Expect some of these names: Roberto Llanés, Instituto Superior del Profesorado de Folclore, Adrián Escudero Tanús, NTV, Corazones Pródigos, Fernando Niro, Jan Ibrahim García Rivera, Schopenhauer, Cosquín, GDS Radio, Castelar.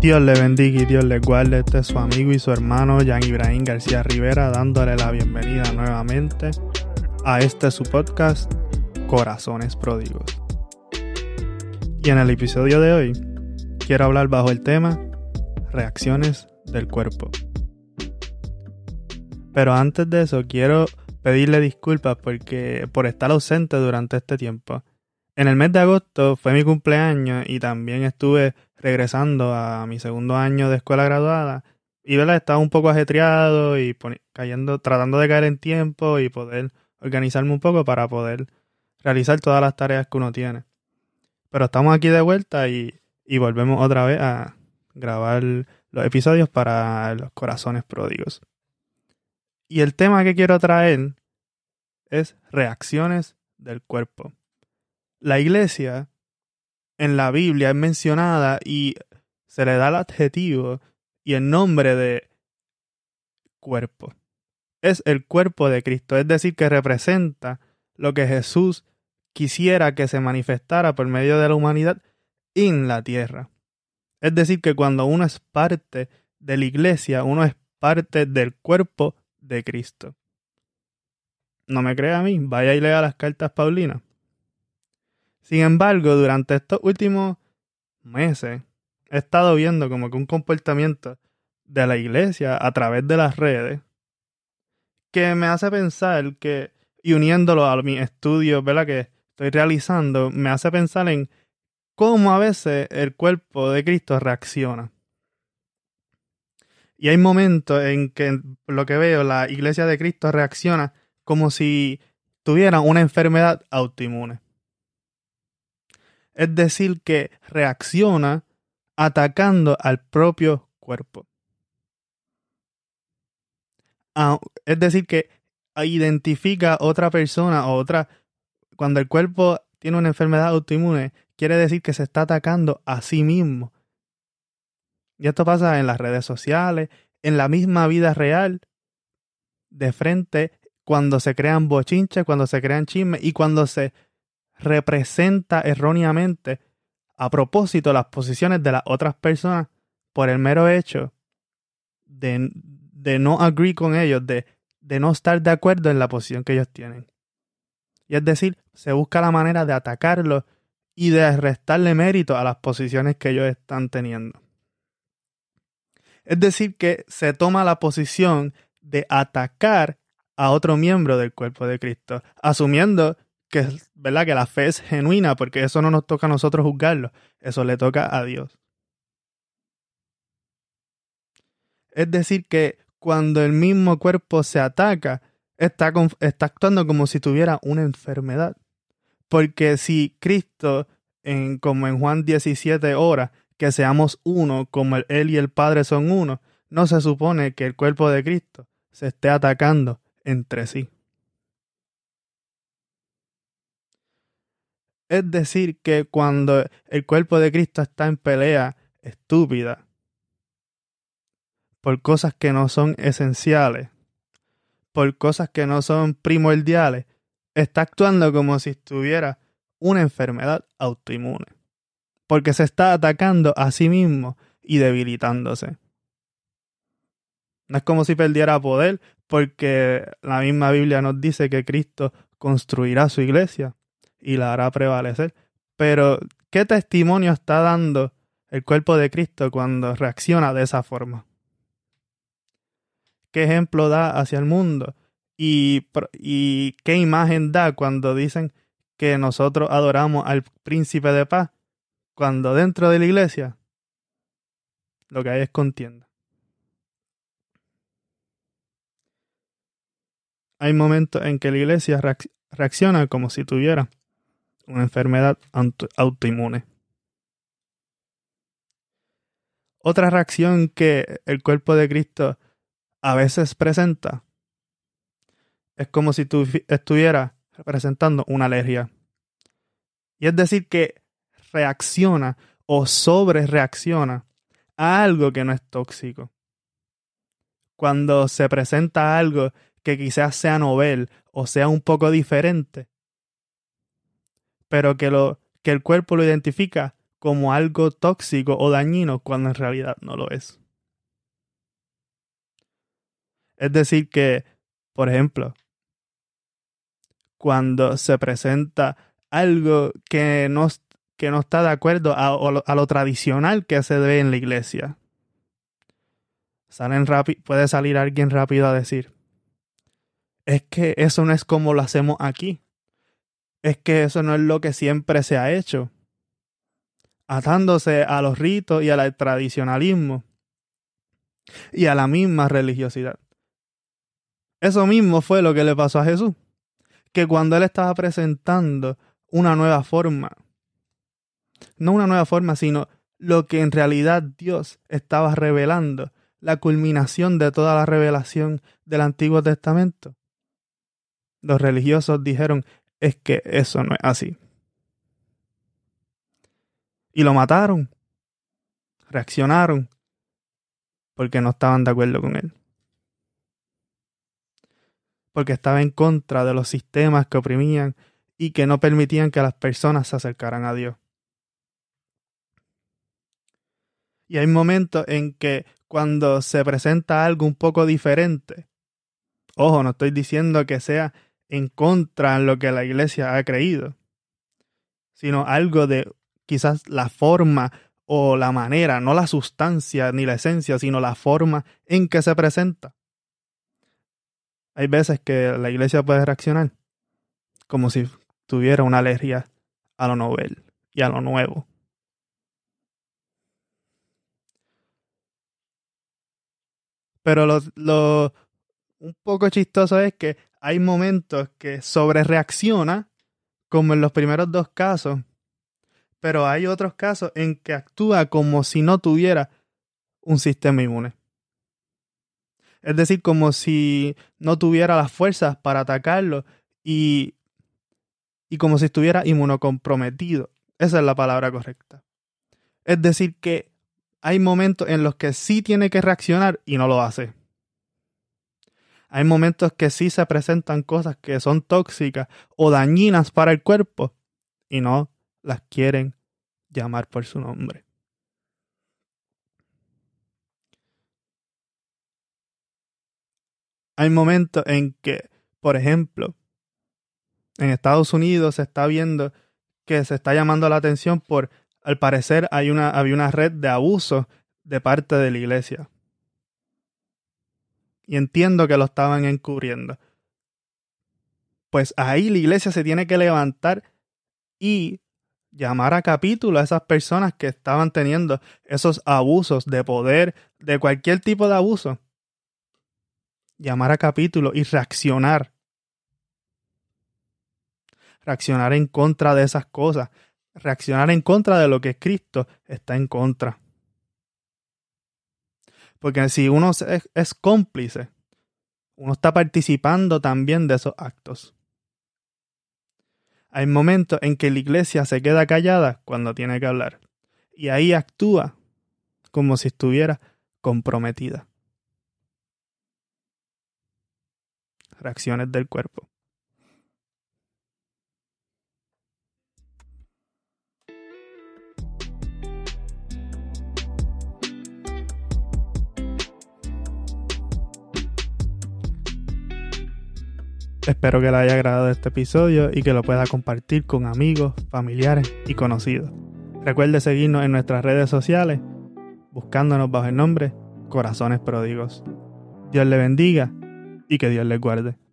Dios le bendiga y Dios le guarde. Este es su amigo y su hermano Jan Ibrahim García Rivera, dándole la bienvenida nuevamente a este su podcast, Corazones Pródigos. Y en el episodio de hoy, quiero hablar bajo el tema reacciones del cuerpo. Pero antes de eso, quiero pedirle disculpas por estar ausente durante este tiempo. En el mes de agosto fue mi cumpleaños y también estuve regresando a mi segundo año de escuela graduada y estaba un poco ajetreado y tratando de caer en tiempo y poder organizarme un poco para poder realizar todas las tareas que uno tiene. Pero estamos aquí de vuelta y volvemos otra vez a grabar los episodios para los Corazones Pródigos. Y el tema que quiero traer es reacciones del cuerpo. La iglesia en la Biblia es mencionada y se le da el adjetivo y el nombre de cuerpo. Es el cuerpo de Cristo, es decir, que representa lo que Jesús quisiera que se manifestara por medio de la humanidad en la tierra. Es decir, que cuando uno es parte de la iglesia, uno es parte del cuerpo de Cristo. No me crea a mí, vaya y lea las cartas paulinas. Sin embargo, durante estos últimos meses he estado viendo como que un comportamiento de la iglesia a través de las redes que me hace pensar que, y uniéndolo a mis estudios, ¿verdad?, que estoy realizando, me hace pensar en cómo a veces el cuerpo de Cristo reacciona. Y hay momentos en que, por lo que veo, la iglesia de Cristo reacciona como si tuviera una enfermedad autoinmune. Es decir, que reacciona atacando al propio cuerpo. Es decir, que identifica otra persona o otra. Cuando el cuerpo tiene una enfermedad autoinmune, quiere decir que se está atacando a sí mismo. Y esto pasa en las redes sociales, en la misma vida real, de frente, cuando se crean bochinches, cuando se crean chismes y cuando se representa erróneamente a propósito las posiciones de las otras personas por el mero hecho de no agree con ellos, de no estar de acuerdo en la posición que ellos tienen. Y es decir, se busca la manera de atacarlos y de restarle mérito a las posiciones que ellos están teniendo. Es decir, que se toma la posición de atacar a otro miembro del cuerpo de Cristo, asumiendo que, ¿verdad?, que la fe es genuina, porque eso no nos toca a nosotros juzgarlo, eso le toca a Dios. Es decir, que cuando el mismo cuerpo se ataca, está actuando como si tuviera una enfermedad. Porque si Cristo, como en Juan 17 ora, que seamos uno, como Él y el Padre son uno, no se supone que el cuerpo de Cristo se esté atacando entre sí. Es decir, que cuando el cuerpo de Cristo está en pelea estúpida por cosas que no son esenciales, por cosas que no son primordiales, está actuando como si tuviera una enfermedad autoinmune, porque se está atacando a sí mismo y debilitándose. No es como si perdiera poder, porque la misma Biblia nos dice que Cristo construirá su iglesia y la hará prevalecer. Pero, ¿qué testimonio está dando el cuerpo de Cristo cuando reacciona de esa forma? ¿Qué ejemplo da hacia el mundo? ¿Y qué imagen da cuando dicen que nosotros adoramos al Príncipe de Paz, cuando dentro de la iglesia lo que hay es contienda? Hay momentos en que la iglesia reacciona como si tuviera una enfermedad autoinmune. Otra reacción que el cuerpo de Cristo a veces presenta es como si estuviera presentando una alergia. Y es decir, que reacciona o sobre reacciona a algo que no es tóxico. Cuando se presenta algo que quizás sea novel o sea un poco diferente, pero que el cuerpo lo identifica como algo tóxico o dañino cuando en realidad no lo es. Es decir que, por ejemplo, cuando se presenta algo que no está de acuerdo a lo tradicional que se ve en la iglesia, puede salir alguien rápido a decir, es que eso no es como lo hacemos aquí. Es que eso no es lo que siempre se ha hecho. Atándose a los ritos y al tradicionalismo y a la misma religiosidad. Eso mismo fue lo que le pasó a Jesús, que cuando él estaba presentando una nueva forma, no una nueva forma, sino lo que en realidad Dios estaba revelando, la culminación de toda la revelación del Antiguo Testamento. Los religiosos dijeron, es que eso no es así. Y lo mataron. Reaccionaron. Porque no estaban de acuerdo con él. Porque estaba en contra de los sistemas que oprimían y que no permitían que las personas se acercaran a Dios. Y hay momentos en que cuando se presenta algo un poco diferente, ojo, no estoy diciendo que sea en contra de lo que la iglesia ha creído, sino algo de quizás la forma o la manera, no la sustancia ni la esencia, sino la forma en que se presenta. Hay veces que la iglesia puede reaccionar como si tuviera una alergia a lo novel y a lo nuevo. Pero lo un poco chistoso es que hay momentos que sobrereacciona, como en los primeros dos casos, pero hay otros casos en que actúa como si no tuviera un sistema inmune. Es decir, como si no tuviera las fuerzas para atacarlo y como si estuviera inmunocomprometido. Esa es la palabra correcta. Es decir, que hay momentos en los que sí tiene que reaccionar y no lo hace. Hay momentos que sí se presentan cosas que son tóxicas o dañinas para el cuerpo y no las quieren llamar por su nombre. Hay momentos en que, por ejemplo, en Estados Unidos se está viendo que se está llamando la atención por... Al parecer había una red de abusos de parte de la iglesia. Y entiendo que lo estaban encubriendo. Pues ahí la iglesia se tiene que levantar y llamar a capítulo a esas personas que estaban teniendo esos abusos de poder, de cualquier tipo de abuso. Llamar a capítulo y reaccionar. Reaccionar en contra de esas cosas. Reaccionar en contra de lo que Cristo está en contra. Porque si uno es cómplice, uno está participando también de esos actos. Hay momentos en que la iglesia se queda callada cuando tiene que hablar. Y ahí actúa como si estuviera comprometida. Reacciones del cuerpo. Espero que le haya agradado este episodio y que lo pueda compartir con amigos, familiares y conocidos. Recuerde seguirnos en nuestras redes sociales, buscándonos bajo el nombre Corazones Pródigos. Dios le bendiga y que Dios les guarde.